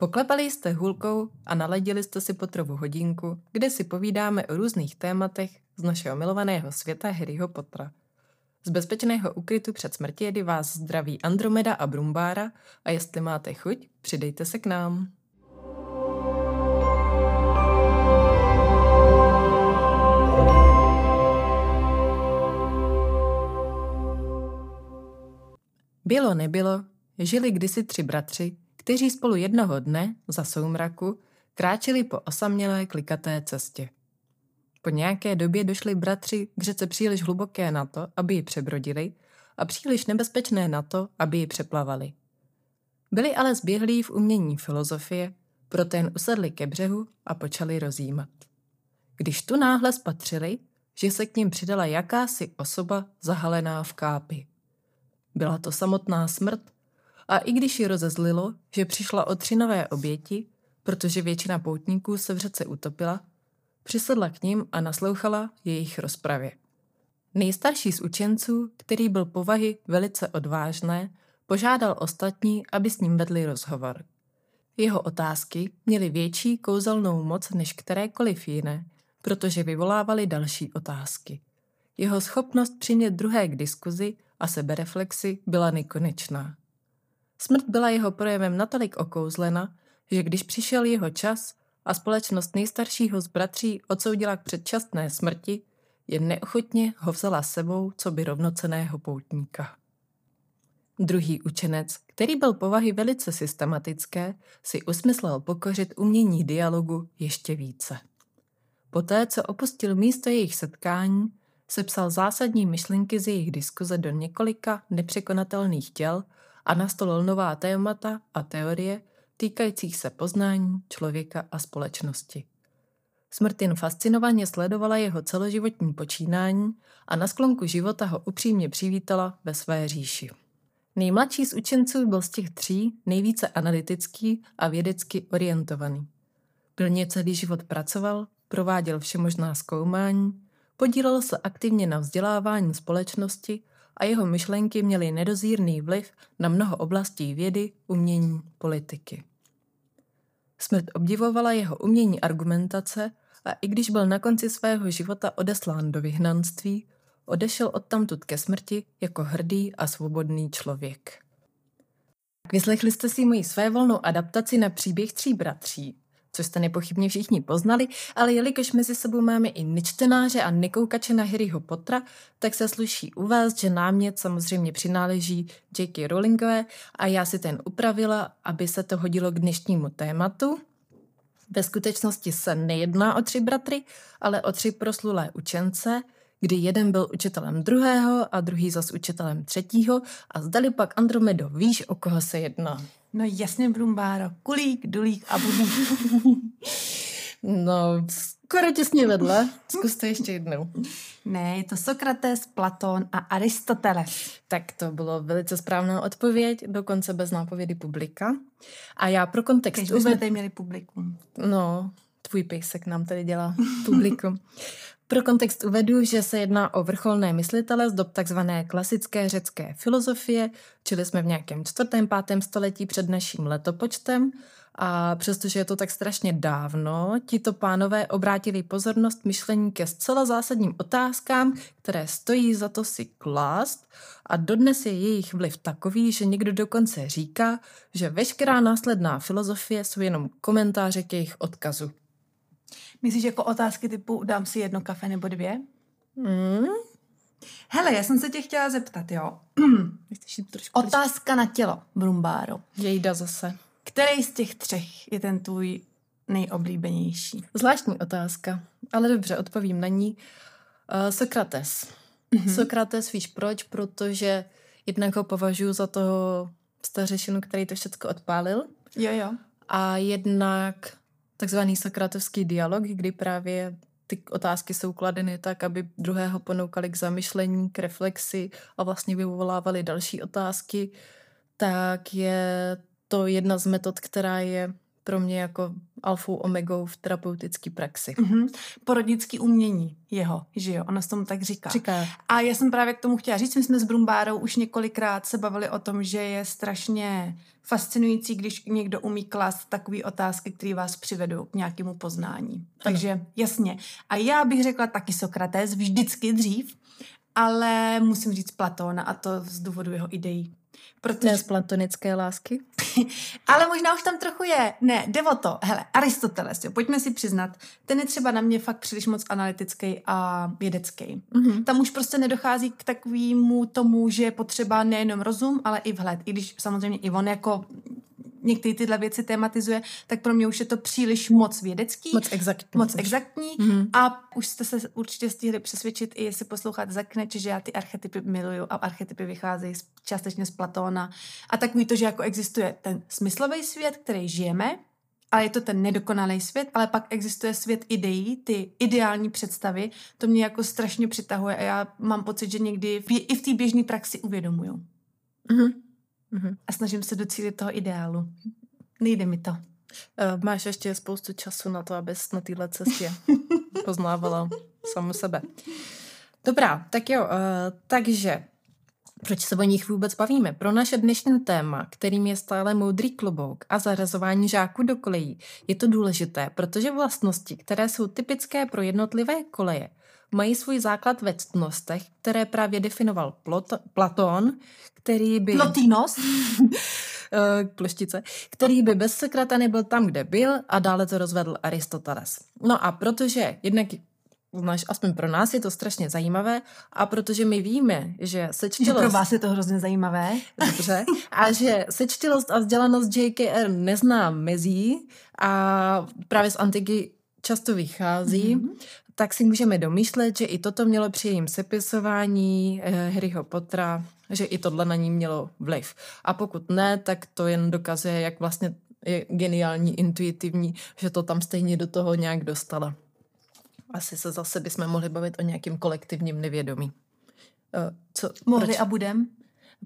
Poklepali jste hůlkou a naladili jste si Potterovu hodinku, kde si povídáme o různých tématech z našeho milovaného světa Harryho Pottera. Z bezpečného úkrytu před smrtijedy vás zdraví Andromeda a Brumbára a jestli máte chuť, přidejte se k nám. Bylo nebylo, žili kdysi tři bratři, kteří spolu jednoho dne, za soumraku, kráčeli po osamělé klikaté cestě. Po nějaké době došli bratři k řece příliš hluboké na to, aby ji přebrodili, a příliš nebezpečné na to, aby ji přeplavali. Byli ale zběhlí v umění filozofie, proto jen usedli ke břehu a počali rozjímat. Když tu náhle spatřili, že se k ním přidala jakási osoba zahalená v kápi. Byla to samotná smrt, a i když ji rozezlilo, že přišla o 3 nové oběti, protože většina poutníků se v řece utopila, přisedla k ním a naslouchala jejich rozpravě. Nejstarší z učenců, který byl povahy velice odvážné, požádal ostatní, aby s ním vedli rozhovor. Jeho otázky měly větší kouzelnou moc než kterékoliv jiné, protože vyvolávaly další otázky. Jeho schopnost přimět druhé k diskuzi a sebereflexi byla nekonečná. Smrt byla jeho projevem natolik okouzlena, že když přišel jeho čas a společnost nejstaršího z bratří odsoudila k předčasné smrti, jen neochotně ho vzala sebou coby rovnocenného poutníka. Druhý učenec, který byl povahy velice systematické, si usmyslel pokořit umění dialogu ještě více. Poté, co opustil místo jejich setkání, sepsal zásadní myšlenky z jejich diskuze do několika nepřekonatelných děl a nastolil nová témata a teorie týkajících se poznání člověka a společnosti. Smrt jen fascinovaně sledovala jeho celoživotní počínání a na sklonku života ho upřímně přivítala ve své říši. Nejmladší z učenců byl z těch 3 nejvíce analytický a vědecky orientovaný. Pilně celý život pracoval, prováděl všemožná zkoumání, podílel se aktivně na vzdělávání společnosti a jeho myšlenky měly nedozírný vliv na mnoho oblastí vědy, umění, politiky. Smrt obdivovala jeho umění argumentace a i když byl na konci svého života odeslán do vyhnanství, odešel odtamtud ke smrti jako hrdý a svobodný člověk. Vyslechli jste si moji svévolnou adaptaci na příběh 3 bratří, což jste nepochybně všichni poznali, ale jelikož mezi sebou máme i nečtenáře a nekoukače na Harryho Pottera, tak se sluší uvést, že námět samozřejmě přináleží J.K. Rowlingové a já si ten upravila, aby se to hodilo k dnešnímu tématu. Ve skutečnosti se nejedná o 3 bratry, ale o 3 proslulé učence, kdy jeden byl učitelem druhého a druhý zas učitelem třetího a zdali pak, Andromedo, víš, o koho se jedná? No jasně, Brumbáro, Kulík, Dulík a Budík. No, skoro těsně vedle. Zkuste ještě jednou. Ne, je to Sokrates, Platón a Aristoteles. Tak to bylo velice správná odpověď, dokonce bez nápovědy publika. A já pro kontext... Když jsme tady měli publikum. No, tvůj pejsek nám tady dělá publikum. Pro kontext uvedu, že se jedná o vrcholné myslitele z dob takzvané klasické řecké filozofie, čili jsme v nějakém 4. 5. století před naším letopočtem a přestože je to tak strašně dávno, tito pánové obrátili pozornost myšlení ke zcela zásadním otázkám, které stojí za to si klást a dodnes je jejich vliv takový, že někdo dokonce říká, že veškerá následná filozofie jsou jenom komentáře k jejich odkazu. Myslíš jako otázky typu dám si 1 kafe nebo 2? Hele, já jsem se tě chtěla zeptat, jo. Otázka na tělo, Brumbáro. Jejda zase. Který z těch 3 je ten tvůj nejoblíbenější? Zvláštní otázka, ale dobře, odpovím na ní. Sokrates. Sokrates, víš proč? Protože jednak ho považuji za toho stařešinu, který to všecko odpálil. Jo. A jednak... takzvaný sokratovský dialog, kdy právě ty otázky jsou kladeny tak, aby druhého ponoukali k zamyšlení, k reflexi a vlastně vyvolávali další otázky, tak je to jedna z metod, která je pro mě jako alfou omegou v terapeutické praxi. Mm-hmm. Porodnický umění jeho, že jo? Ona se tomu tak říká. A já jsem právě k tomu chtěla říct, my jsme s Brumbárou už několikrát se bavili o tom, že je strašně fascinující, když někdo umí klást takové otázky, které vás přivedou k nějakému poznání. Takže jasně. A já bych řekla taky Sokrates, vždycky dřív, ale musím říct Platóna, a to z důvodu jeho ideí. Ne z platonické lásky? Ale možná už tam trochu je. Ne, jde o to. Hele, Aristoteles, jo, pojďme si přiznat, ten je třeba na mě fakt příliš moc analytický a vědecký. Mm-hmm. Tam už prostě nedochází k takovému tomu, že je potřeba nejenom rozum, ale i vhled. I když samozřejmě i on jako některé tyhle věci tematizuje, tak pro mě už je to příliš moc vědecký. Moc exaktní. Mm-hmm. A už jste se určitě stihli přesvědčit, i jestli posloucháte Zakneče, že já ty archetypy miluju a archetypy vycházejí částečně z Platóna. A takový to, že jako existuje ten smyslový svět, který žijeme, ale je to ten nedokonalý svět, ale pak existuje svět ideí, ty ideální představy, to mě jako strašně přitahuje a já mám pocit, že někdy i v té běžné praxi uvědomuju. Mm-hmm. A snažím se docílit toho ideálu. Nejde mi to. Máš ještě spoustu času na to, abys na téhle cestě poznávala samu sebe. Dobrá, tak jo, takže proč se o nich vůbec bavíme? Pro naše dnešní téma, kterým je stále moudrý klobouk a zařazování žáků do kolejí, je to důležité, protože vlastnosti, které jsou typické pro jednotlivé koleje, mají svůj základ ve ctnostech, které právě definoval Platón, který by... Plotínos? Kloštice. Který by bez Sokrata nebyl tam, kde byl, a dále to rozvedl Aristoteles. No a protože jednak, aspoň pro nás je to strašně zajímavé, a protože my víme, že sečtilost... Pro vás je to hrozně zajímavé. Dobře. A že sečtilost a vzdělanost JKR nezná mezí a právě z antiky často vychází, mm-hmm. tak si můžeme domýšlet, že i toto mělo při jejím sepisování Harryho Pottera, že i tohle na ní mělo vliv. A pokud ne, tak to jen dokazuje, jak vlastně je geniální, intuitivní, že to tam stejně do toho nějak dostala. Asi se zase bychom mohli bavit o nějakým kolektivním nevědomí. A budem?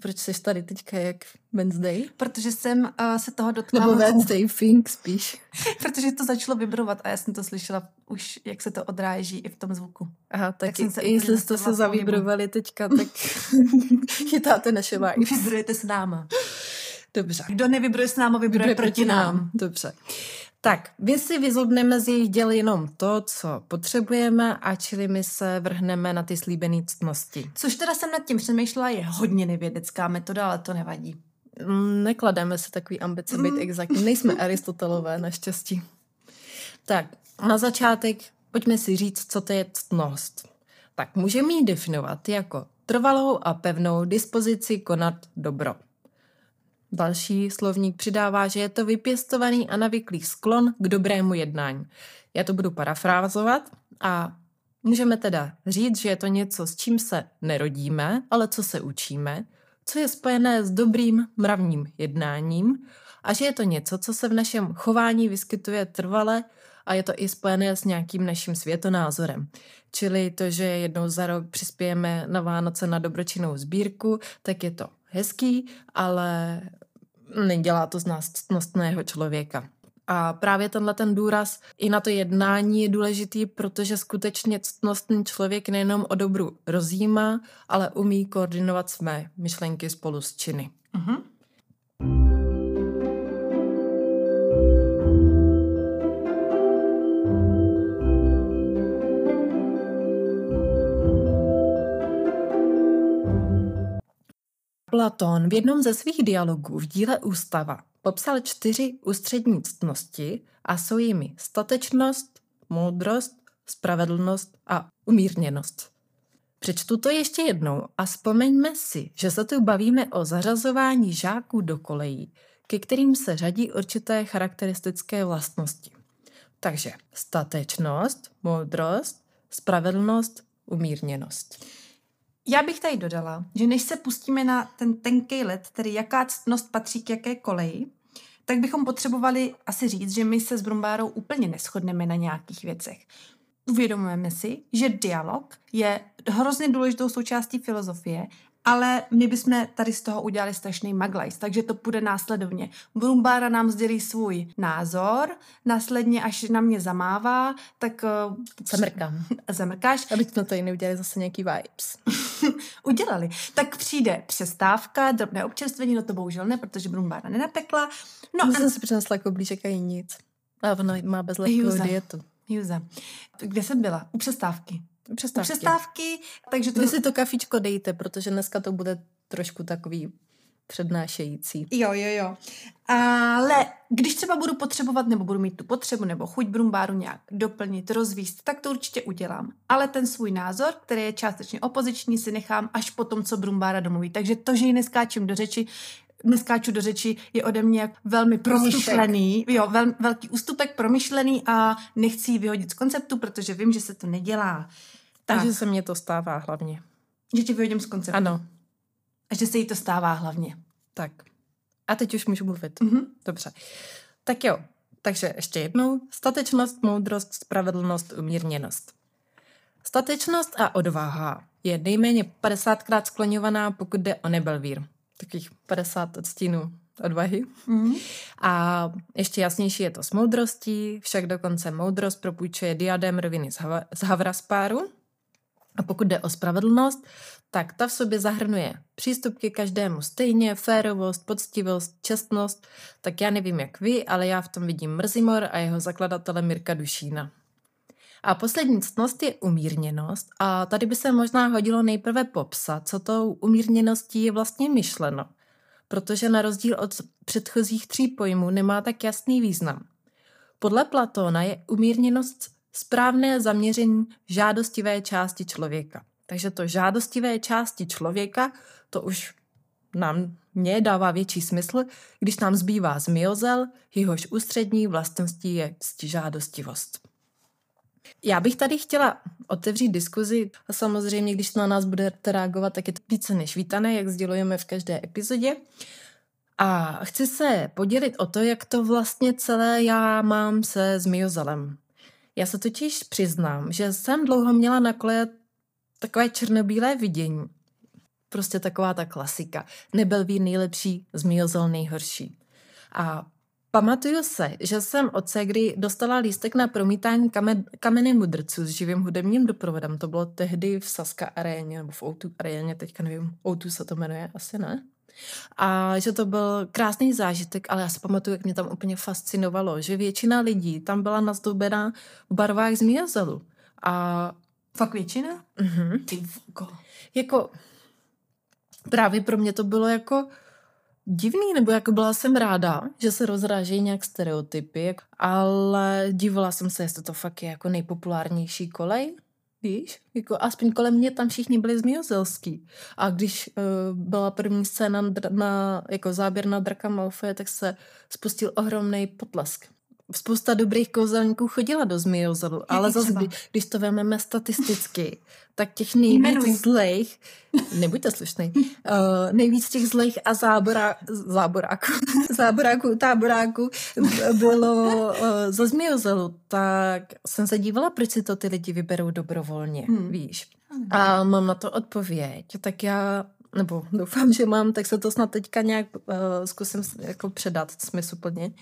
Proč jsi tady teďka jak Wednesday? Protože jsem se toho dotkla. Nebo Wednesday Think spíš. Protože to začalo vibrovat a já jsem to slyšela už, jak se to odráží i v tom zvuku. Aha, tak jestli jste se zavibrovali teďka, tak chytáte naše vibe. Vybrujete s náma. Dobře. Kdo nevybruje s náma, vybruje proti nám. Dobře. Tak, my si vyzobneme z jejich děl jenom to, co potřebujeme, a čili my se vrhneme na ty slíbené ctnosti. Což teda jsem nad tím přemýšlela, je hodně nevědecká metoda, ale to nevadí. Neklademe se takový ambice být exaktní. Nejsme Aristotelové, naštěstí. Tak, na začátek pojďme si říct, co to je ctnost. Tak, můžeme ji definovat jako trvalou a pevnou dispozici konat dobro. Další slovník přidává, že je to vypěstovaný a navyklý sklon k dobrému jednání. Já to budu parafrázovat a můžeme teda říct, že je to něco, s čím se nerodíme, ale co se učíme, co je spojené s dobrým mravním jednáním, a že je to něco, co se v našem chování vyskytuje trvale a je to i spojené s nějakým naším světonázorem. Čili to, že jednou za rok přispějeme na Vánoce na dobročinnou sbírku, tak je to hezký, ale nedělá to z nás ctnostného člověka. A právě tenhle ten důraz i na to jednání je důležitý, protože skutečně ctnostný člověk nejenom o dobru rozjímá, ale umí koordinovat své myšlenky spolu s činy. Uh-huh. Platón v jednom ze svých dialogů v díle Ústava popsal 4 ústřední ctnosti a jsou jimi statečnost, moudrost, spravedlnost a umírněnost. Přečtu to ještě jednou a vzpomeňme si, že se tu bavíme o zařazování žáků do kolejí, ke kterým se řadí určité charakteristické vlastnosti. Takže statečnost, moudrost, spravedlnost, umírněnost. Já bych tady dodala, že než se pustíme na ten tenkej led, tedy jaká ctnost patří k jaké koleji, tak bychom potřebovali asi říct, že my se s Brumbárou úplně neshodneme na nějakých věcech. Uvědomujeme si, že dialog je hrozně důležitou součástí filozofie ale my bychom tady z toho udělali strašný maglajs, takže to půjde následovně. Brumbára nám sdělí svůj názor, následně, až na mě zamává, tak... Zamrkám. Zamrkáš? Aby jsme tady neudělali zase nějaký vibes. Udělali. Tak přijde přestávka, drobné občerstvení, no to bohužel ne, protože Brumbára nenapekla. No, jsem si přinesla jako blížek a je nic. A ona má bezlepkou dietu. Juza. Kde jsem byla? U přestávky. Přestávky, takže to... Vy si to kafičko dejte, protože dneska to bude trošku takový přednášející. Jo. Ale když třeba budu potřebovat, nebo budu mít tu potřebu, nebo chuť Brumbáru nějak doplnit, rozvíst, tak to určitě udělám. Ale ten svůj názor, který je částečně opoziční, si nechám až po tom, co Brumbára domluví. Takže to, že ji neskáču do řeči, je ode mě velmi promyšlený, velký ústupek, promyšlený a nechci ji vyhodit z konceptu, protože vím, že se to nedělá. Takže se mně to stává hlavně. Že tě vyhodím z konceptu. Ano. A že se jí to stává hlavně. Tak. A teď už můžu mluvit. Mm-hmm. Dobře. Tak jo, takže ještě jednou. Statečnost, moudrost, spravedlnost, umírněnost. Statečnost a odvaha je nejméně 50krát skloňovaná, pokud jde o nebelvír. Takových 50 odstínů odvahy. Mm-hmm. A ještě jasnější je to s moudrostí, však dokonce moudrost propůjčuje diadém roviny z havraspáru. A pokud jde o spravedlnost, tak ta v sobě zahrnuje přístup ke každému stejně, férovost, poctivost, čestnost. Tak já nevím jak vy, ale já v tom vidím Mrzimor a jeho zakladatele Mirka Dušína. A poslední ctnost je umírněnost a tady by se možná hodilo nejprve popsat, co tou umírněností je vlastně myšleno, protože na rozdíl od předchozích tří pojmů nemá tak jasný význam. Podle Platóna je umírněnost správné zaměření žádostivé části člověka. Takže to žádostivé části člověka, to už mně dává větší smysl, když nám zbývá zmiozel, jehož ústřední vlastností je žádostivost. Já bych tady chtěla otevřít diskuzi a samozřejmě, když na nás budete reagovat, tak je to více než vítané, jak sdělujeme v každé epizodě. A chci se podělit o to, jak to vlastně celé já mám se zmiozelem. Já se totiž přiznám, že jsem dlouho měla na kole takové černobílé vidění. Prostě taková ta klasika. Nebelvír nejlepší, zmiozel nejhorší. A pamatuju se, že jsem od ségry dostala lístek na promítání Kamene mudrců s živým hudebním doprovodem. To bylo tehdy v Saska aréně, nebo v O2 aréně, teďka nevím, O2 se to jmenuje, asi ne. A že to byl krásný zážitek, ale já si pamatuju, jak mě tam úplně fascinovalo, že většina lidí tam byla nazdobená v barvách zmiozelu. A... Fakt většina? Mhm. Ty vůko. Jako, právě pro mě to bylo jako... divný, nebo jako byla jsem ráda, že se rozrážejí nějak stereotypy, ale dívala jsem se, jestli to fakt je jako nejpopulárnější kolej, víš? Jako aspoň kolem mě tam všichni byli zmiozelský. A když byla první scéna jako záběr na Draka Malfoje, tak se spustil ohromný potlesk. Spousta dobrých kouzelníků chodila do zmiozelu, ale zase, když to vezmeme statisticky, tak těch nejvíc zlejch, nebuďte slušnej, nejvíc těch zlejch a táboráků bylo ze zmiozelu, tak jsem se dívala, proč si to ty lidi vyberou dobrovolně, víš. A mám na to odpověď, tak já... nebo doufám, že mám, tak se to snad teďka nějak zkusím jako předat smysluplně.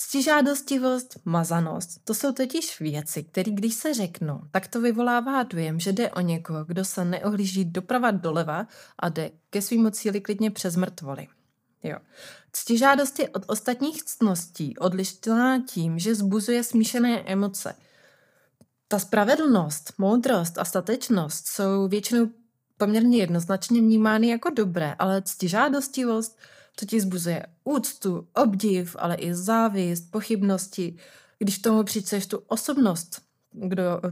Ctižádostivost, mazanost, to jsou totiž věci, které když se řeknou, tak to vyvolává dojem, že jde o někoho, kdo se neohlíží doprava doleva a jde ke svýmu cíli klidně přes mrtvoly. Jo. Ctižádost je od ostatních ctností odlišná tím, že zbuzuje smíšené emoce. Ta spravedlnost, moudrost a statečnost jsou většinou poměrně jednoznačně vnímány jako dobré, ale ctižádostivost to ti zbuzuje úctu, obdiv, ale i závist, pochybnosti. Když k tomu přičteš tu osobnost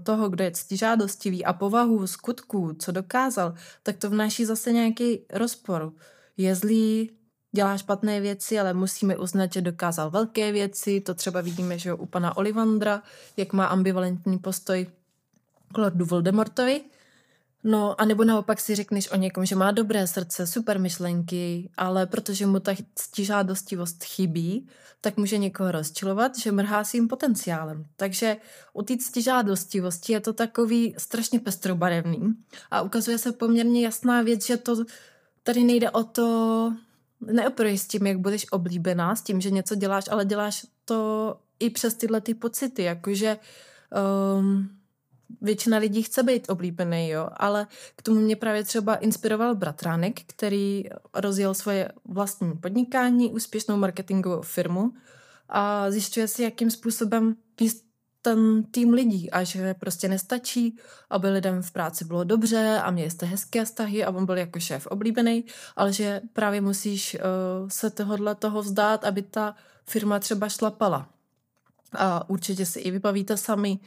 toho, kdo je ctižádostivý a povahu, skutků, co dokázal, tak to vnáší zase nějaký rozpor. Je zlý, dělá špatné věci, ale musíme uznat, že dokázal velké věci. To třeba vidíme, že u pana Olivandra, jak má ambivalentní postoj k lordu Voldemortovi. No, anebo naopak si řekneš o někom, že má dobré srdce, super myšlenky, ale protože mu ta ctižádostivost chybí, tak může někoho rozčilovat, že mrhá svým potenciálem. Takže u té ctižádostivosti je to takový strašně pestrobarevný a ukazuje se poměrně jasná věc, že to tady nejde o to, neoperuješ s tím, jak budeš oblíbená, s tím, že něco děláš, ale děláš to i přes tyhle ty pocity, jakože většina lidí chce být oblíbený, jo, ale k tomu mě právě třeba inspiroval bratránek, který rozjel svoje vlastní podnikání, úspěšnou marketingovou firmu a zjišťuje si, jakým způsobem ten tým lidí a že prostě nestačí, aby lidem v práci bylo dobře a měli jste hezké vztahy a on byl jako šéf oblíbený, ale že právě musíš se toho vzdát, aby ta firma třeba šlapala. A určitě si i vybavíte sami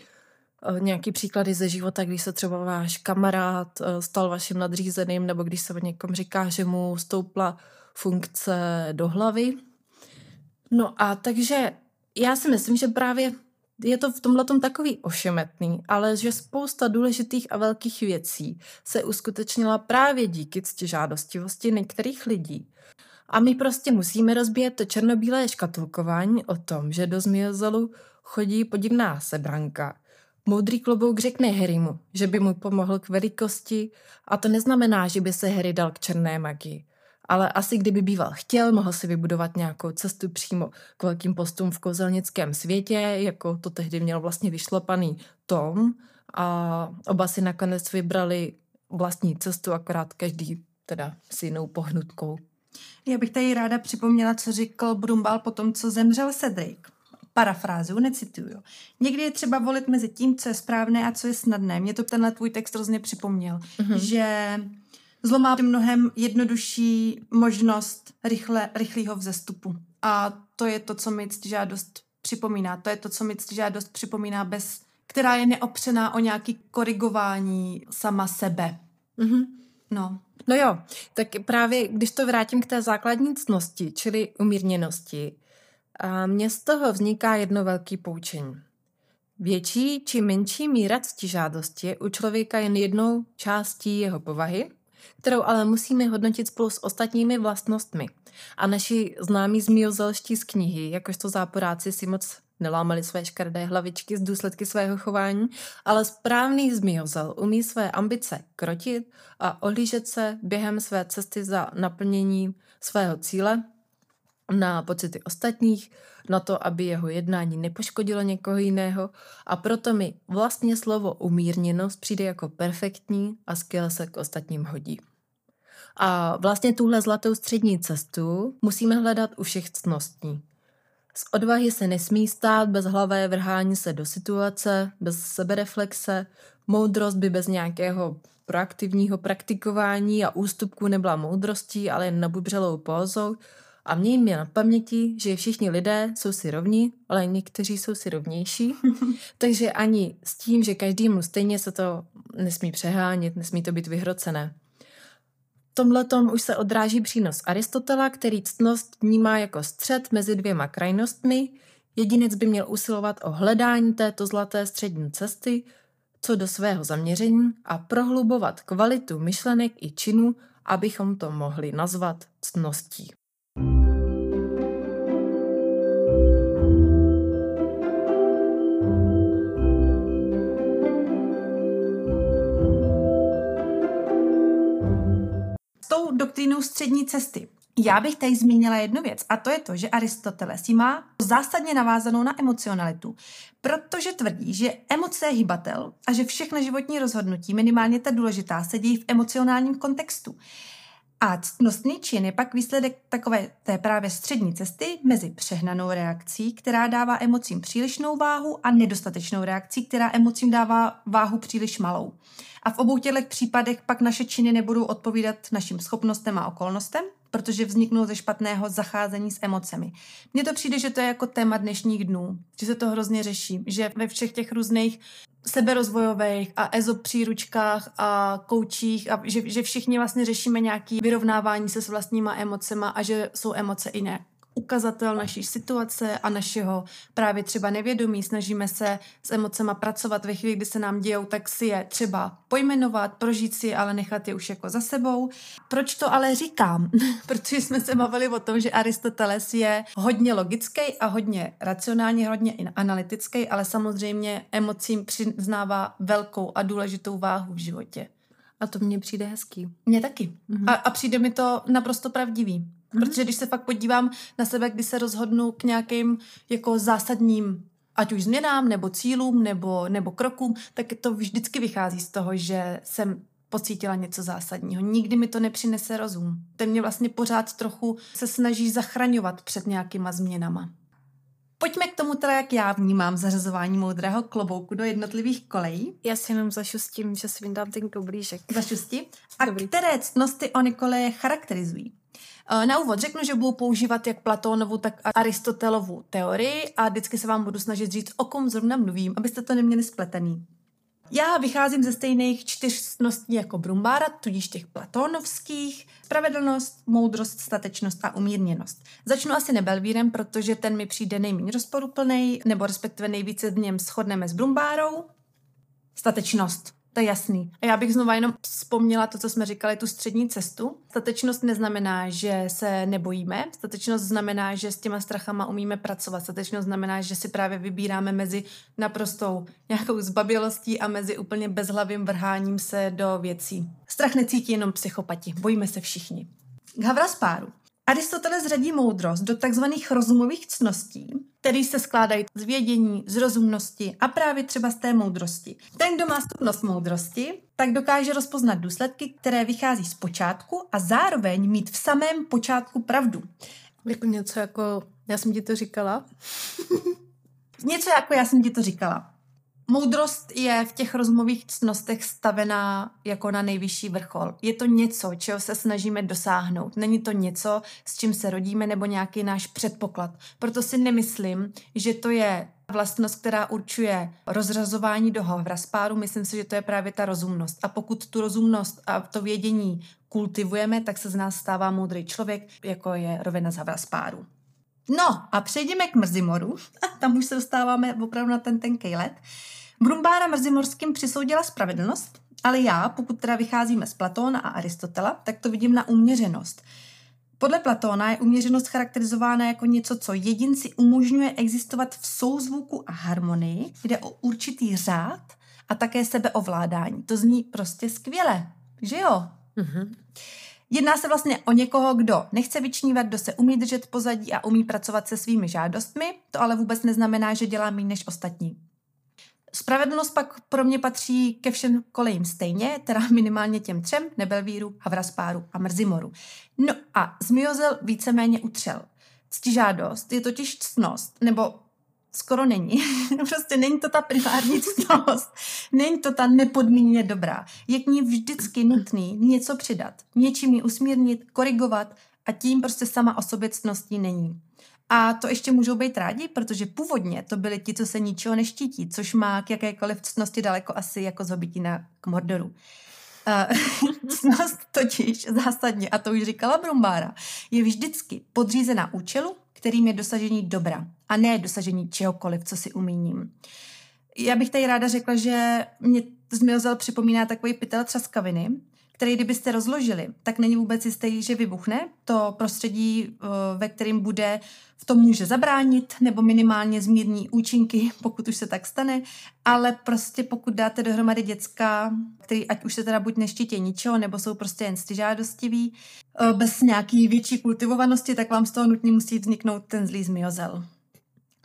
nějaký příklady ze života, když se třeba váš kamarád stal vaším nadřízeným, nebo když se o někom říká, že mu stoupla funkce do hlavy. No a takže já si myslím, že právě je to v tomhletom takový ošemetný, ale že spousta důležitých a velkých věcí se uskutečnila právě díky ctižádostivosti některých lidí. A my prostě musíme rozbíjet to černobílé škatulkování o tom, že do zmizelu chodí podivná sebranka. Moudrý klobouk řekne Harrymu, že by mu pomohl k velikosti a to neznamená, že by se Harry dal k černé magii. Ale asi kdyby býval chtěl, mohl si vybudovat nějakou cestu přímo k velkým postům v kouzelnickém světě, jako to tehdy měl vlastně vyšlapaný Tom a oba si nakonec vybrali vlastní cestu, akorát každý teda s jinou pohnutkou. Já bych tady ráda připomněla, co řekl Brumbal po tom, co zemřel Cedric. Parafrázu, necituju. Někdy je třeba volit mezi tím, co je správné a co je snadné. Mě to tenhle tvůj text hrozně připomněl, že zlo má mnohem jednodušší možnost rychlého vzestupu. A to je to, co mi ctižádost připomíná. To je to, co mi ctižádost připomíná, která je neopřená o nějaké korigování sama sebe. Mm-hmm. No jo, tak právě když to vrátím k té základní ctnosti, čili umírněnosti, a mně z toho vzniká jedno velké poučení. Větší či menší míra ctižádosti je u člověka jen jednou částí jeho povahy, kterou ale musíme hodnotit spolu s ostatními vlastnostmi. A naši známí zmiozelští z knihy, jakožto záporáci si moc nelámali své škaredé hlavičky z důsledky svého chování, ale správný zmiozel umí své ambice krotit a ohlížet se během své cesty za naplnění svého cíle, na pocity ostatních, na to, aby jeho jednání nepoškodilo někoho jiného a proto mi vlastně slovo umírněnost přijde jako perfektní a skvěle se k ostatním hodí. A vlastně tuhle zlatou střední cestu musíme hledat u všech ctností. Z odvahy se nesmí stát bezhlavé vrhání se do situace, bez sebereflexe, moudrost by bez nějakého proaktivního praktikování a ústupku nebyla moudrostí, ale jen nabubřelou pózou. A mějme na paměti, že všichni lidé jsou si rovní, ale někteří jsou si rovnější. Takže ani s tím, že každému stejně se to nesmí přehánit, nesmí to být vyhrocené. V tomhletom už se odráží přínos Aristotela, který ctnost vnímá jako střed mezi dvěma krajnostmi. Jedinec by měl usilovat o hledání této zlaté střední cesty, co do svého zaměření a prohlubovat kvalitu myšlenek i činů, abychom to mohli nazvat ctností. Doktrínou střední cesty. Já bych tady zmínila jednu věc a to je to, že Aristoteles ji má zásadně navázanou na emocionalitu, protože tvrdí, že emoce je hybatel a že všechna životní rozhodnutí, minimálně ta důležitá, se dějí v emocionálním kontextu. A ctnostný čin je pak výsledek takové té právě střední cesty mezi přehnanou reakcí, která dává emocím přílišnou váhu a nedostatečnou reakcí, která emocím dává váhu příliš malou. A v obou těchto případech pak naše činy nebudou odpovídat našim schopnostem a okolnostem, protože vzniknou ze špatného zacházení s emocemi. Mně to přijde, že to je jako téma dnešních dnů, že se to hrozně řeší, že ve všech těch různých seberozvojových a EZOP příručkách a koučích, a že všichni vlastně řešíme nějaké vyrovnávání se s vlastníma emocema a že jsou emoce i ne. Ukazatel naší situace a našeho právě třeba nevědomí. Snažíme se s emocema pracovat ve chvíli, kdy se nám dějou, tak si je třeba pojmenovat, prožít si je, ale nechat je už jako za sebou. Proč to ale říkám? Protože jsme se bavili o tom, že Aristoteles je hodně logický a hodně racionální, hodně analytický, ale samozřejmě emocím přiznává velkou a důležitou váhu v životě. A to mně přijde hezký. Mně taky. Mm-hmm. A přijde mi to naprosto pravdivý. Mm-hmm. Protože když se fakt podívám na sebe, když se rozhodnu k nějakým jako zásadním, ať už změnám, nebo cílům, nebo krokům, tak to vždycky vychází z toho, že jsem pocítila něco zásadního. Nikdy mi to nepřinese rozum. Ten mě vlastně pořád trochu se snaží zachraňovat před nějakýma změnama. Pojďme k tomu teda, jak já vnímám zařazování moudrého klobouku do jednotlivých kolejí. Já si jenom zašustím, že si vyndám ten koblížek. Zašusti. A dobrý. Které ctnosti ony koleje charakterizují? Na úvod řeknu, že budu používat jak Platónovu, tak Aristotelovu teorii a vždycky se vám budu snažit říct, o kom zrovna mluvím, abyste to neměli spletený. Já vycházím ze stejných 4 ctností jako Brumbára, tudíž těch platónovských, spravedlnost, moudrost, statečnost a umírněnost. Začnu asi Nebelvírem, protože ten mi přijde nejméně rozporuplnej, nebo respektive nejvíce v něm shodneme s Brumbárou. Statečnost, to je jasný. A já bych znova jenom vzpomněla to, co jsme říkali, tu střední cestu. Statečnost neznamená, že se nebojíme. Statečnost znamená, že s těma strachama umíme pracovat. Statečnost znamená, že si právě vybíráme mezi naprostou nějakou zbabělostí a mezi úplně bezhlavým vrháním se do věcí. Strach necítí jenom psychopati. Bojíme se všichni. Havraspáru. Aristoteles řadí moudrost do takzvaných rozumových ctností, které se skládají z vědění, z rozumnosti a právě třeba z té moudrosti. Ten, kdo má schopnost moudrosti, tak dokáže rozpoznat důsledky, které vychází z počátku a zároveň mít v samém počátku pravdu. Jako něco jako, já jsem ti to říkala. Něco jako, já jsem ti to říkala. Moudrost je v těch rozumových ctnostech stavená jako na nejvyšší vrchol. Je to něco, čeho se snažíme dosáhnout. Není to něco, s čím se rodíme, nebo nějaký náš předpoklad. Proto si nemyslím, že to je vlastnost, která určuje rozrazování do havraspáru. Myslím si, že to je právě ta rozumnost. A pokud tu rozumnost a to vědění kultivujeme, tak se z nás stává moudrý člověk, jako je rovina z havraspáru. No a přejdeme k Mrzimoru. Tam už se dostáváme opravdu na ten tenkej let. Brumbára Mrzimorským přisoudila spravedlnost, ale já, pokud teda vycházíme z Platóna a Aristotela, tak to vidím na uměřenost. Podle Platóna je uměřenost charakterizována jako něco, co jedinci umožňuje existovat v souzvuku a harmonii, jde o určitý řád a také sebeovládání. To zní prostě skvěle, že jo? Mhm. Jedná se vlastně o někoho, kdo nechce vyčnívat, kdo se umí držet pozadí a umí pracovat se svými žádostmi, to ale vůbec neznamená, že dělá méně než ostatní. Spravedlnost pak pro mě patří ke všem kolejím stejně, teda minimálně těm 3, Nebelvíru, Havraspáru a Mrzimoru. No a Zmiozel víceméně utřel. Ctižádost je totiž ctnost, nebo skoro není. Prostě není to ta primární ctnost. Není to ta nepodmíněně dobrá. Je k ní vždycky nutný něco přidat, něčím ji usmírnit, korigovat a tím prostě sama o sobě ctností není. A to ještě můžou být rádi, protože původně to byli ti, co se ničeho neštítí, což má k jakékoliv ctnosti daleko asi jako z Hobitina k Mordoru. Ctnost totiž zásadně, a to už říkala Brumbára, je vždycky podřízená účelu, kterým je dosažení dobra a ne dosažení čehokoliv, co si umíním. Já bych tady ráda řekla, že mě Zmiozel připomíná takový pytel třaskaviny, který kdybyste rozložili, tak není vůbec jistý, že vybuchne. To prostředí, ve kterém bude, v tom může zabránit nebo minimálně zmírní účinky, pokud už se tak stane, ale prostě pokud dáte dohromady děcka, který ať už se teda buď neštítějí ničeho, nebo jsou prostě jen stižádostiví, bez nějaký větší kultivovanosti, tak vám z toho nutně musí vzniknout ten zlý Zmiozel.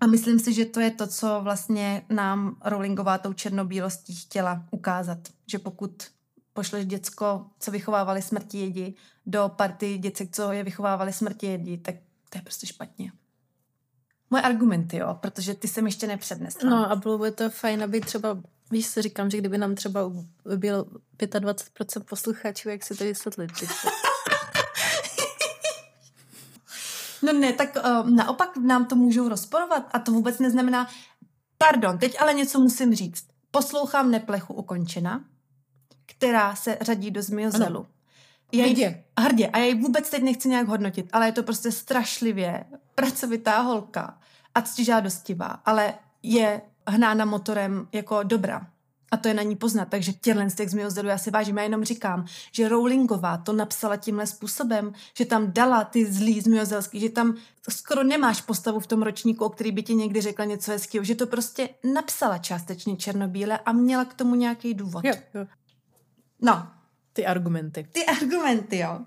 A myslím si, že to je to, co vlastně nám Rowlingová tou černobílostí chtěla ukázat, že pokud pošleš děcko, co vychovávali smrtijedi, do party děcek, co je vychovávali smrtijedi, tak to je prostě špatně. Moje argumenty, jo, protože ty jsem ještě nepřednesla. No a bylo by to fajn, aby třeba, víš, co říkám, že kdyby nám třeba bylo 25% posluchačů, jak si to vysvětlit. No ne, tak naopak nám to můžou rozporovat a to vůbec neznamená, pardon, teď ale něco musím říct. Poslouchám Neplechu ukončena, která se řadí do Zmiozelu. Hrdě. A já ji vůbec teď nechci nějak hodnotit, ale je to prostě strašlivě pracovitá holka a ctižádostivá, ale je hnána motorem jako dobra. A to je na ní poznat, takže těhle z těch Zmiozelů já si vážím. Já jenom říkám, že Rowlingová to napsala tímhle způsobem, že tam dala ty zlý zmiozelský, že tam skoro nemáš postavu v tom ročníku, o který by ti někdy řekla něco hezkého, že to prostě napsala částečně černobíle a měla k tomu nějaký důvod. Jo. No, Ty argumenty, jo.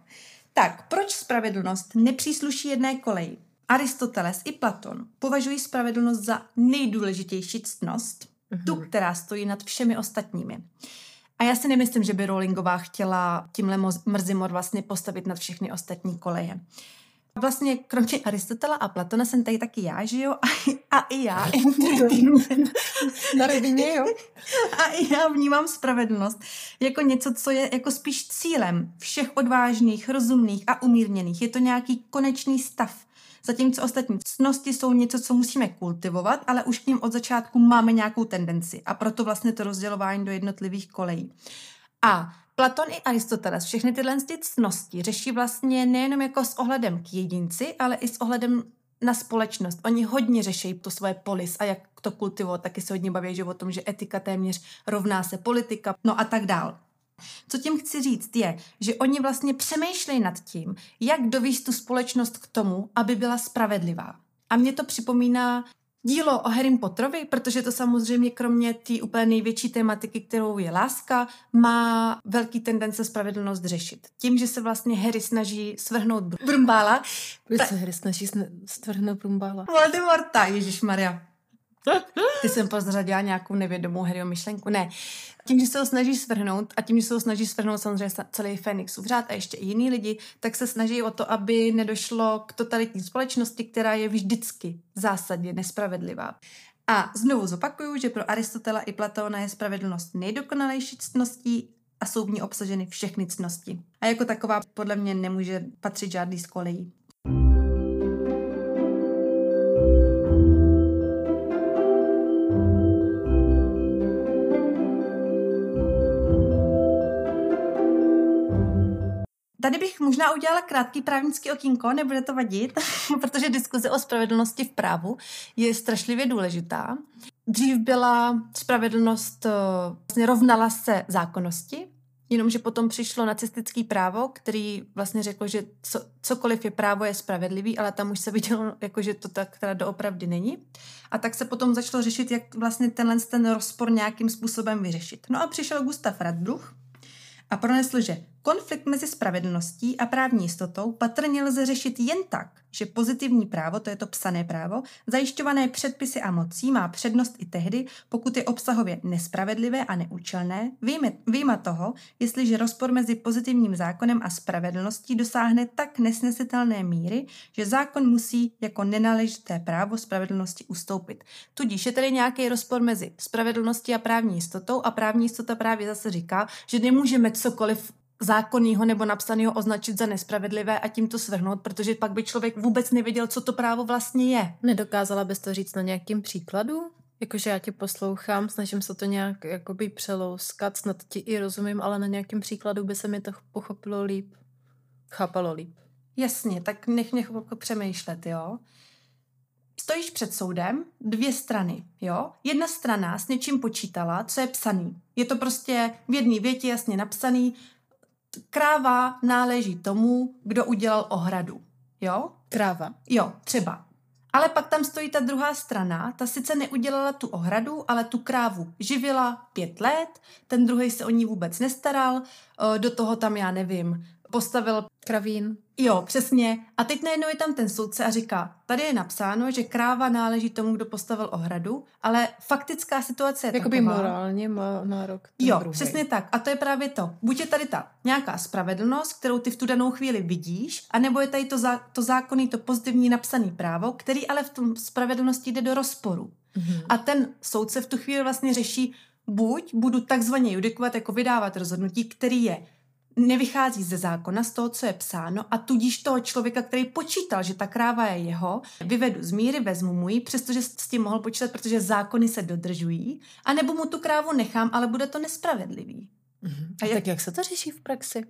Tak, proč spravedlnost nepřísluší jedné koleji? Aristoteles i Platón považují spravedlnost za nejdůležitější ctnost, tu, která stojí nad všemi ostatními. A já si nemyslím, že by Rowlingová chtěla tímhle mrzimor vlastně postavit nad všechny ostatní koleje. Vlastně kromě Aristotela a Platona jsem tady taky já, že jo? A i já. Na rovině, jo? A i já vnímám spravedlnost jako něco, co je jako spíš cílem všech odvážných, rozumných a umírněných. Je to nějaký konečný stav. Zatímco ostatní ctnosti jsou něco, co musíme kultivovat, ale už k nim od začátku máme nějakou tendenci. A proto vlastně to rozdělování do jednotlivých kolejí. A Platon i Aristoteles všechny tyhle ctnosti řeší vlastně nejenom jako s ohledem k jedinci, ale i s ohledem na společnost. Oni hodně řeší to svoje polis a jak to kultivovat, taky se hodně baví o tom, že etika téměř rovná se politika, no a tak dál. Co tím chci říct je, že oni vlastně přemýšlejí nad tím, jak dovést tu společnost k tomu, aby byla spravedlivá. A mě to připomíná dílo o Harrym Potterovi, protože to samozřejmě kromě té úplně největší tematiky, kterou je láska, má velký tendence spravedlnost řešit. Tím, že se vlastně Harry snaží svrhnout Brumbála. Proč se Harry snaží svrhnout Brumbála? Voldemorta, ježišmarja. Ty jsem pozradila nějakou nevědomou Harryho myšlenku. Ne. Tím, že se ho snaží svrhnout a tím, že se ho snaží svrhnout samozřejmě celý Fénixův řád a ještě i jiný lidi, tak se snaží o to, aby nedošlo k totalitní společnosti, která je vždycky zásadně nespravedlivá. A znovu zopakuju, že pro Aristotela i Platóna je spravedlnost nejdokonalejší ctností a jsou v ní obsaženy všechny ctnosti. A jako taková podle mě nemůže patřit žádný z kolejí. Tady bych možná udělala krátký právnický okýnko, nebude to vadit, protože diskuze o spravedlnosti v právu je strašlivě důležitá. Dřív byla spravedlnost, vlastně rovnala se zákonnosti, jenomže potom přišlo nacistický právo, který vlastně řekl, že cokoliv je právo, je spravedlivý, ale tam už se vidělo, jako, že to tak teda doopravdy není. A tak se potom začalo řešit, jak vlastně ten rozpor nějakým způsobem vyřešit. No a přišel Gustav Radbruch a pronesl, že konflikt mezi spravedlností a právní jistotou patrně lze řešit jen tak, že pozitivní právo, to je to psané právo, zajišťované předpisy a mocí má přednost i tehdy, pokud je obsahově nespravedlivé a neúčelné, vyjma toho, jestliže rozpor mezi pozitivním zákonem a spravedlností dosáhne tak nesnesitelné míry, že zákon musí jako nenáležité právo spravedlnosti ustoupit. Tudíž je tady nějaký rozpor mezi spravedlností a právní jistotou a právní jistota právě zase říká, že nemůžeme cokoliv zákonnýho nebo napsanýho označit za nespravedlivé a tím to svrhnout, protože pak by člověk vůbec nevěděl, co to právo vlastně je. Nedokázala bys to říct na nějakým příkladu? Jakože já tě poslouchám, snažím se to nějak jakoby přelouskat, snad ti i rozumím, ale na nějakém příkladu by se mi to pochopilo líp. Chápalo líp. Jasně, tak nech mě chvilku přemýšlet, jo? Stojíš před soudem, dvě strany, jo? Jedna strana s něčím počítala, co je psaný. Je to prostě v jedné větě jasně napsaný, kráva náleží tomu, kdo udělal ohradu, jo? Kráva. Jo, třeba. Ale pak tam stojí ta druhá strana, ta sice neudělala tu ohradu, ale tu krávu živila 5 let, ten druhej se o ní vůbec nestaral, do toho tam, já nevím, postavil kravín. Jo, přesně. A teď najednou je tam ten soudce a říká, tady je napsáno, že kráva náleží tomu, kdo postavil ohradu, ale faktická situace je jakoby taková. Jakoby morálně má nárok. Jo, druhý. Přesně tak. A to je právě to. Buď je tady ta nějaká spravedlnost, kterou ty v tu danou chvíli vidíš, anebo je tady to zákonný, to pozitivní napsané právo, který ale v tom spravedlnosti jde do rozporu. Mm-hmm. A ten soudce v tu chvíli vlastně řeší, buď budu takzvaně judikovat, jako vydávat rozhodnutí, který je nevychází ze zákona, z toho, co je psáno a tudíž toho člověka, který počítal, že ta kráva je jeho, vyvedu z míry, vezmu mu ji, přestože s tím mohl počítat, protože zákony se dodržují, anebo mu tu krávu nechám, ale bude to nespravedlivý. Mm-hmm. A tak jak se to řeší v praxi?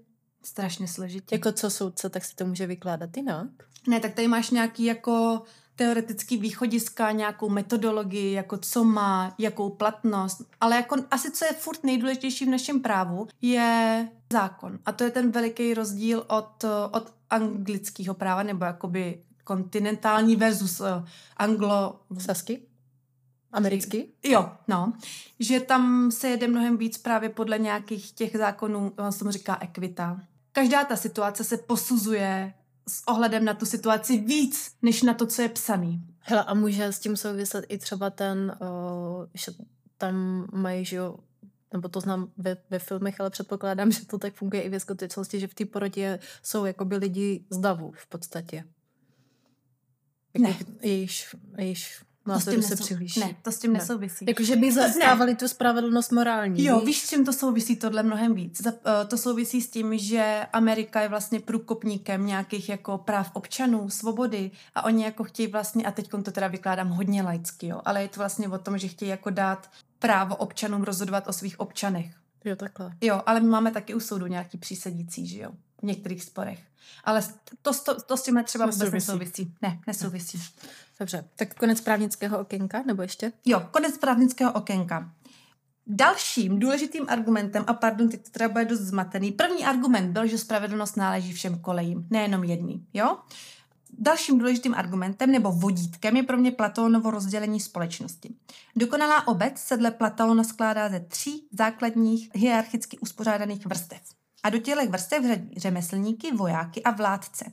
Strašně složitě. Jako co soudce, tak se to může vykládat jinak? Ne, tak tady máš nějaký jako teoretický východiska, nějakou metodologii, jako co má, jakou platnost, ale jako asi co je furt nejdůležitější v našem právu, je zákon. A to je ten veliký rozdíl od anglického práva, nebo jakoby kontinentální versus anglo... Sasky? Americky? Jo, no. Že tam se jede mnohem víc právě podle nějakých těch zákonů, on se tomu říká ekvita. Každá ta situace se posuzuje s ohledem na tu situaci víc, než na to, co je psaný. Hele, a může s tím souviset i třeba ten, že tam mají, že jo, nebo to znám ve filmech, ale předpokládám, že to tak funguje i ve skutečnosti, že v té porotě jsou jakoby lidi z davu v podstatě. Jejíž názoru se přivíší. Ne, to s tím nesouvisí. Jakože by zastávali tu spravedlnost morální. Jo, víš, s čím to souvisí tohle mnohem víc. To souvisí s tím, že Amerika je vlastně průkopníkem nějakých jako práv občanů, svobody a oni jako chtějí vlastně, a teď to teda vykládám hodně laicky, jo, ale je to vlastně o tom, že chtějí jako dát právo občanům rozhodovat o svých občanech. Jo, takhle. Jo, ale my máme taky u soudu nějaký přísedící, že jo, v některých sporech. Ale to s tím třeba vůbec nesouvisí. Ne, nesouvisí. Dobře, tak konec právnického okénka, nebo ještě? Jo, konec právnického okénka. Dalším důležitým argumentem, a pardon, teď to teda bude dost zmatený, první argument byl, že spravedlnost náleží všem kolejím, nejenom jedný, jo? Dalším důležitým argumentem nebo vodítkem je pro mě Platónovo rozdělení společnosti. Dokonalá obec se dle Platóna skládá ze 3 základních hierarchicky uspořádaných vrstev. A do těchto vrstev řadí řemeslníky, vojáky a vládce.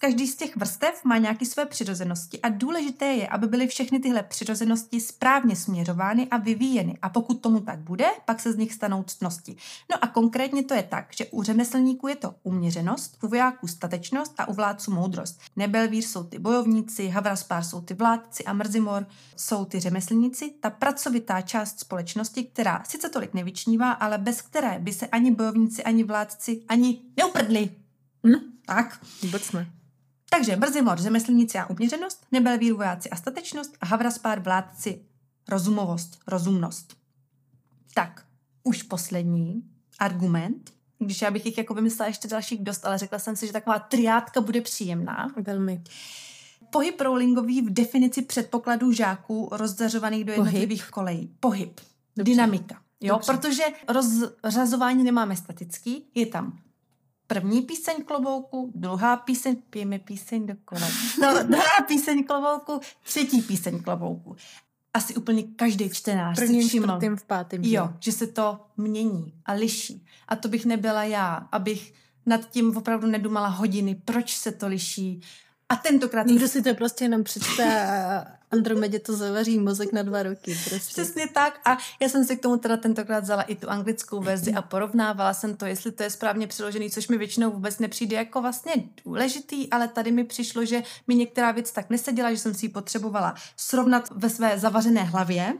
Každý z těch vrstev má nějaké své přirozenosti a důležité je, aby byly všechny tyhle přirozenosti správně směřovány a vyvíjeny. A pokud tomu tak bude, pak se z nich stanou ctnosti. No a konkrétně to je tak, že u řemeslníků je to uměřenost, u vojáků statečnost a u vládců moudrost. Nebelvíř jsou ty bojovníci, havraspár jsou ty vládci a mrzimor jsou ty řemeslníci, ta pracovitá část společnosti, která sice tolik nevyčnívá, ale bez které by se ani bojovníci, ani vládci, ani neuprdli. Tak. Vůbec ne. Takže mrzimor, řemeslníci a uměřenost, nebelvír, vojáci a statečnost a havraspár, vládci, rozumovost, rozumnost. Tak, už poslední argument, když já bych jich jako vymyslela ještě dalších dost, ale řekla jsem si, že taková triádka bude příjemná. Velmi. Pohyb Rowlingový v definici předpokladů žáků rozzařovaných do jednotlivých kolejí. Pohyb. Dobře. Dynamika. Jo, dobře. Protože rozřazování nemáme statický, je tam první píseň klobouku, druhá píseň, pijeme píseň dokola. No, druhá píseň klobouku, třetí píseň klobouku. Asi úplně každý čtenář si všiml, že se to mění a liší. A to bych nebyla já, abych nad tím opravdu nedumala hodiny, proč se to liší. A tentokrát... Někdo si to prostě jenom přečte a Andromedě to zavaří mozek na 2 roky. Prostě. Přesně tak. A já jsem si k tomu teda tentokrát vzala i tu anglickou verzi a porovnávala jsem to, jestli to je správně přeložený, což mi většinou vůbec nepřijde jako vlastně důležitý, ale tady mi přišlo, že mi některá věc tak neseděla, že jsem si ji potřebovala srovnat ve své zavařené hlavě.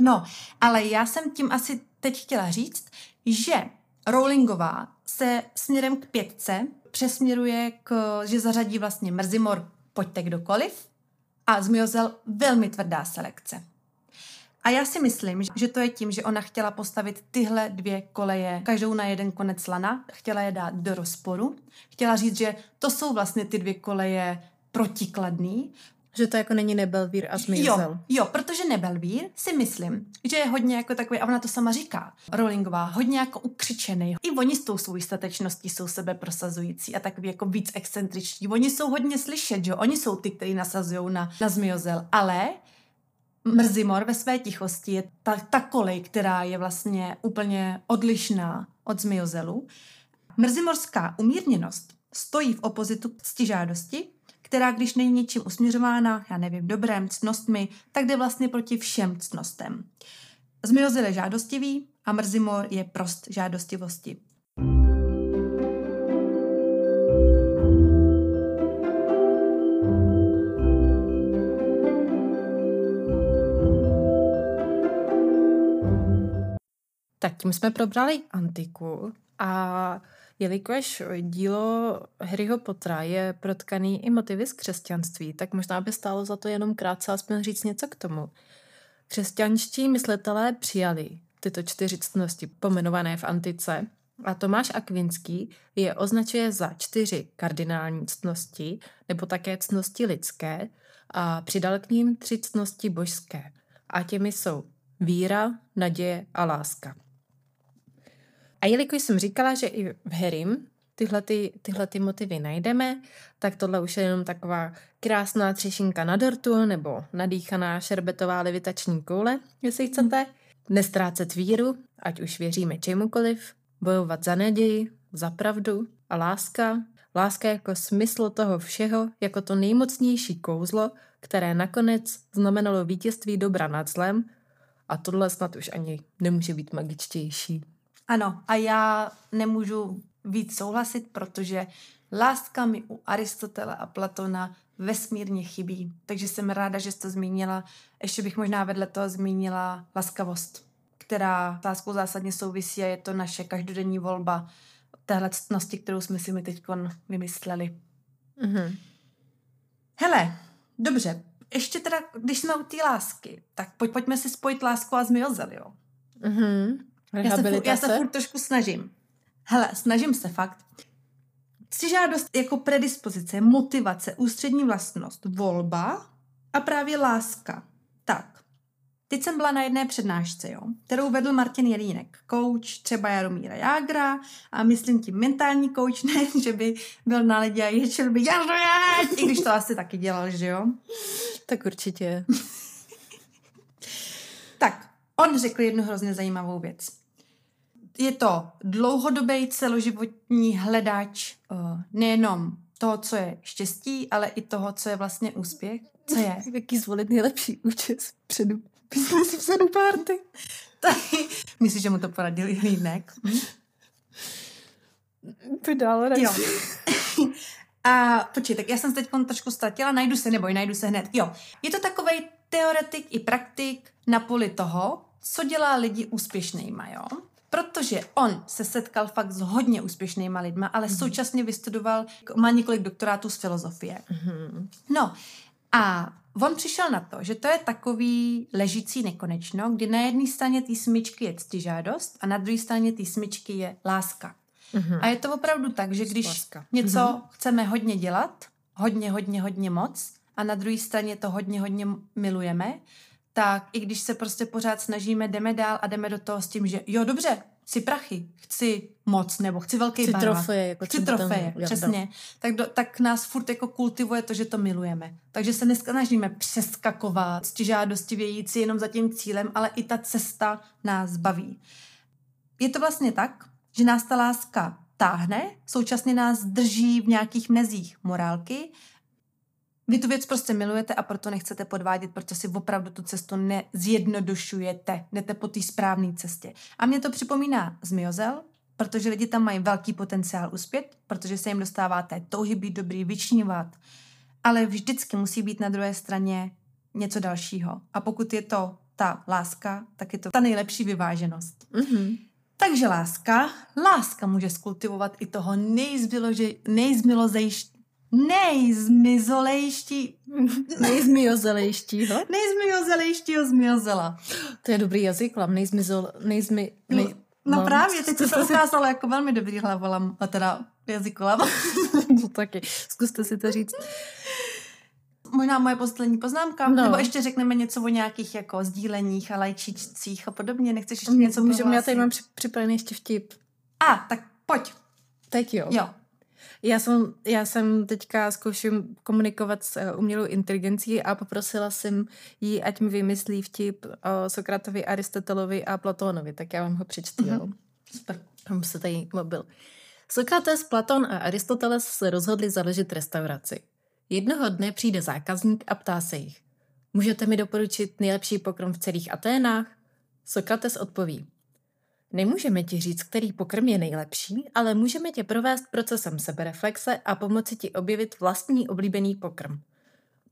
No, ale já jsem tím asi teď chtěla říct, že Rowlingová se směrem k 5 přesměruje, že zařadí vlastně mrzimor, pojďte kdokoliv, a zmiozel velmi tvrdá selekce. A já si myslím, že to je tím, že ona chtěla postavit tyhle 2 koleje, každou na jeden konec lana, chtěla je dát do rozporu, chtěla říct, že to jsou vlastně ty 2 koleje protikladný. Že to jako není nebelvír a zmizel. Jo, protože nebelvír si myslím, že je hodně jako takový, a ona to sama říká, Rowlingová, hodně jako ukřičený. I oni s tou svou statečností jsou sebe prosazující a takový jako víc excentričtí. Oni jsou hodně slyšet, že jo? Oni jsou ty, kteří nasazujou na zmizel, ale mrzimor ve své tichosti je ta kolej, která je vlastně úplně odlišná od zmiozelu. Mrzimorská umírněnost stojí v opozitu ctižádosti, která, když není ničím usměřována, já nevím, dobrem, ctnostmi, tak jde vlastně proti všem ctnostem. Zmiozel je žádostivý a mrzimor je prost žádostivosti. Tak tím jsme probrali antiku a... Jelikož dílo Harryho Pottera je protkaný i motivy z křesťanství, tak možná by stálo za to jenom krátce aspoň říct něco k tomu. Křesťanští myslitelé přijali tyto 4 ctnosti pomenované v antice a Tomáš Akvinský je označuje za 4 kardinální ctnosti nebo také ctnosti lidské a přidal k nim 3 ctnosti božské. A těmi jsou víra, naděje a láska. A jelikož jsem říkala, že i v Harrym tyhle ty motivy najdeme, tak tohle už je jenom taková krásná třešinka na dortu nebo nadýchaná šerbetová levitační koule, jestli chcete. Nestrácet víru, ať už věříme čemukoliv, bojovat za naději, za pravdu a láska. Láska jako smysl toho všeho, jako to nejmocnější kouzlo, které nakonec znamenalo vítězství dobra nad zlem, a tohle snad už ani nemůže být magičtější. Ano, a já nemůžu víc souhlasit, protože láska mi u Aristotela a Platona vesmírně chybí. Takže jsem ráda, že jsi to zmínila. Ještě bych možná vedle toho zmínila laskavost, která s láskou zásadně souvisí a je to naše každodenní volba téhle ctnosti, kterou jsme si my teď vymysleli. Mm-hmm. Hele, dobře, ještě teda, když jsme u té lásky, tak pojďme si spojit lásku a zmiozel, jo? Mm-hmm. Já se furt trošku snažím. Hele, snažím se fakt. Ctižádost jako predispozice, motivace, ústřední vlastnost, volba a právě láska. Tak, teď jsem byla na jedné přednášce, jo, kterou vedl Martin Jelínek, kouč třeba Jaromíra Jágra, a myslím tím mentální kouč, ne, že by byl na lidi a ječil by Jaromíra, i když to asi taky dělal, že jo? Tak určitě. Tak, on řekl jednu hrozně zajímavou věc. Je to dlouhodobý celoživotní hledáč nejenom toho, co je štěstí, ale i toho, co je vlastně úspěch. Co je? Jaký zvolit nejlepší účest předu párty. Myslíš, že mu to poradil Jelínek? To dál radši. Jo. A počkej, tak já jsem se teď trošku ztratila, najdu se hned. Jo, je to takovej teoretik i praktik na poli toho, co dělá lidi úspěšnýma, jo? Protože on se setkal fakt s hodně úspěšnýma lidma, ale současně vystudoval, má několik doktorátů z filozofie. No a on přišel na to, že to je takový ležící nekonečno, kdy na jedné straně té smyčky je ctižádost a na druhé straně té smyčky je láska. A je to opravdu tak, že když něco chceme hodně dělat, hodně moc, a na druhé straně to hodně milujeme, tak i když se prostě pořád snažíme, jdeme dál a jdeme do toho s tím, že jo, dobře, chci prachy, chci moc, nebo chci velký barva. Chci trofeje, přesně. Tak nás furt jako kultivuje to, že to milujeme. Takže se nesnažíme přeskakovat, ctižádostivě jít si jenom za tím cílem, ale i ta cesta nás baví. Je to vlastně tak, že nás ta láska táhne, současně nás drží v nějakých mezích morálky. Vy tu věc prostě milujete a proto nechcete podvádět, proto si opravdu tu cestu nezjednodušujete, jdete po té správné cestě. A mě to připomíná zmiozel, protože lidi tam mají velký potenciál uspět, protože se jim dostává té touhy být dobrý, vyčnívat, ale vždycky musí být na druhé straně něco dalšího. A pokud je to ta láska, tak je to ta nejlepší vyváženost. Mm-hmm. Takže láska může skultivovat i toho nejzmiozelejštího zmiozela. To je dobrý jazyk, No právě, teď se ukázalo jako velmi dobrý hlavolam, a teda jazykolam. No taky, zkuste si to říct. Možná moje poslední poznámka, nebo ještě řekneme něco o nějakých jako sdíleních a lajčičcích a podobně, nechceš ještě něco prohlásit? Já tady mám připravený ještě vtip. Tak pojď. Tak jo. Já jsem teďka zkouším komunikovat s umělou inteligencí a poprosila jsem ji, ať mi vymyslí vtip o Sokratovi, Aristotelovi a Platónovi. Tak já vám ho přečtu. Mm-hmm. Super. Mám se tady mobil. Sokrates, Platón a Aristoteles se rozhodli založit restauraci. Jednoho dne přijde zákazník a ptá se jich: můžete mi doporučit nejlepší pokrm v celých Aténách? Sokrates odpoví: nemůžeme ti říct, který pokrm je nejlepší, ale můžeme tě provést procesem sebereflexe a pomoci ti objevit vlastní oblíbený pokrm.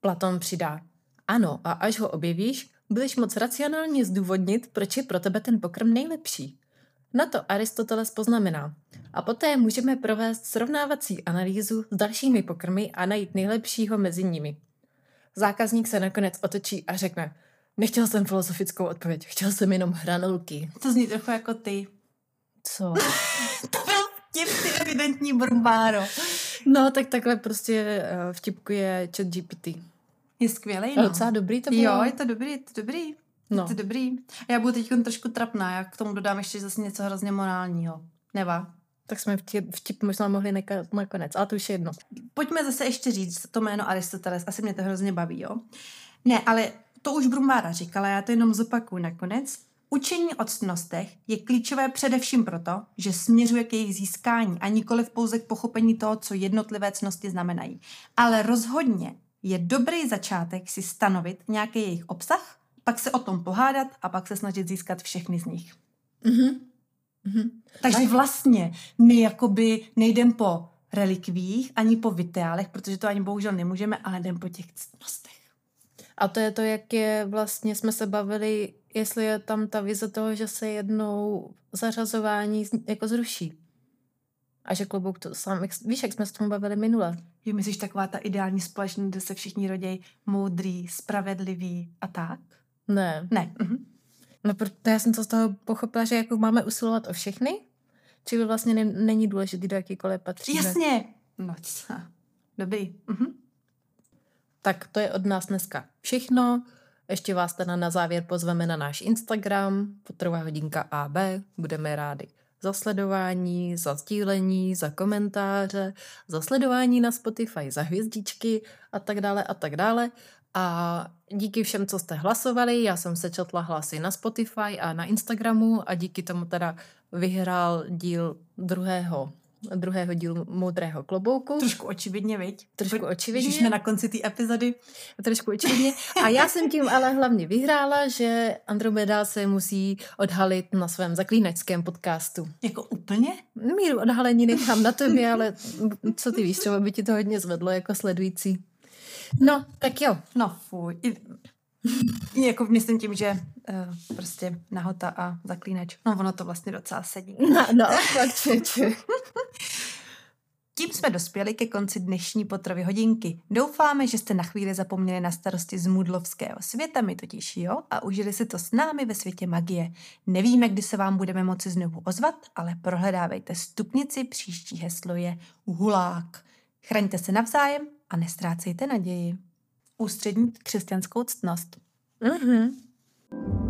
Platón přidá: ano, a až ho objevíš, budeš moc racionálně zdůvodnit, proč je pro tebe ten pokrm nejlepší. Na to Aristoteles poznamená: a poté můžeme provést srovnávací analýzu s dalšími pokrmy a najít nejlepšího mezi nimi. Zákazník se nakonec otočí a řekne: nechtěl jsem filozofickou odpověď, chtěl jsem jenom hranolky. To zní trochu jako ty. Co? To byl vtip, ty evidentní brumbáro. No, tak takhle prostě vtipkuje ChatGPT. Je skvělej, no. Docela dobrý to bylo. Jo, je to dobrý. No. Je to dobrý. Já budu teď trošku trapná, já k tomu dodám ještě zase něco hrozně morálního. Neva. Tak jsme vtip možná mohli nakonec, ale to už je jedno. Pojďme zase ještě říct to jméno Aristoteles, asi mě to hrozně baví, jo? Ne, ale to už Brumbára říkala, já to jenom zopakuju nakonec. Učení o ctnostech je klíčové především proto, že směřuje k jejich získání a nikoliv pouze k pochopení toho, co jednotlivé ctnosti znamenají. Ale rozhodně je dobrý začátek si stanovit nějaký jejich obsah, pak se o tom pohádat a pak se snažit získat všechny z nich. Mhm. Mm-hmm. Takže vlastně my jakoby nejdem po relikvích, ani po viteálech, protože to ani bohužel nemůžeme, ale jdem po těch ctnostech. A to je to, jak je vlastně, jsme se bavili, jestli je tam ta vize toho, že se jednou zařazování jako zruší. A že klobouk to sám, víš, jak jsme se tomu bavili minule. Jo, myslíš taková ta ideální společnost, kde se všichni rodějí moudrý, spravedlivý a tak? Ne. Ne, mhm. No, protože já jsem to z toho pochopila, že jako máme usilovat o všechny, čili vlastně není důležitý, do jakýkoliv patří. Jasně! No, dobrý. Mhm. Tak to je od nás dneska všechno. Ještě vás teda na závěr pozveme na náš Instagram, potrvá hodinka AB, budeme rádi za sledování, za sdílení, za komentáře, za sledování na Spotify, za hvězdičky a tak dále a tak dále. A díky všem, co jste hlasovali, já jsem sečetla hlasy na Spotify a na Instagramu a díky tomu teda vyhrál díl druhého dílu Moudrého klobouku. Trošku očividně, viď? Trošku očividně. Když jsme na konci té epizody. Trošku očividně. A já jsem tím ale hlavně vyhrála, že Andromeda se musí odhalit na svém zaklínačském podcastu. Jako úplně? Míru odhalení nechám na tobě, ale co ty víš, třeba by ti to hodně zvedlo jako sledující. No, tak jo. No, fuj. Jako myslím tím, že prostě nahota a zaklínač. No, ono to vlastně docela sedí. No, fakt či. Tím jsme dospěli ke konci dnešní Potrovy hodinky. Doufáme, že jste na chvíli zapomněli na starosti z mudlovského světa, my totiž jo, a užili si to s námi ve světě magie. Nevíme, kdy se vám budeme moci znovu ozvat, ale prohledávejte stupnici, příští heslo je hulák. Chraňte se navzájem a nestrácejte naději. Ústřední křesťanskou ctnost. Mhm.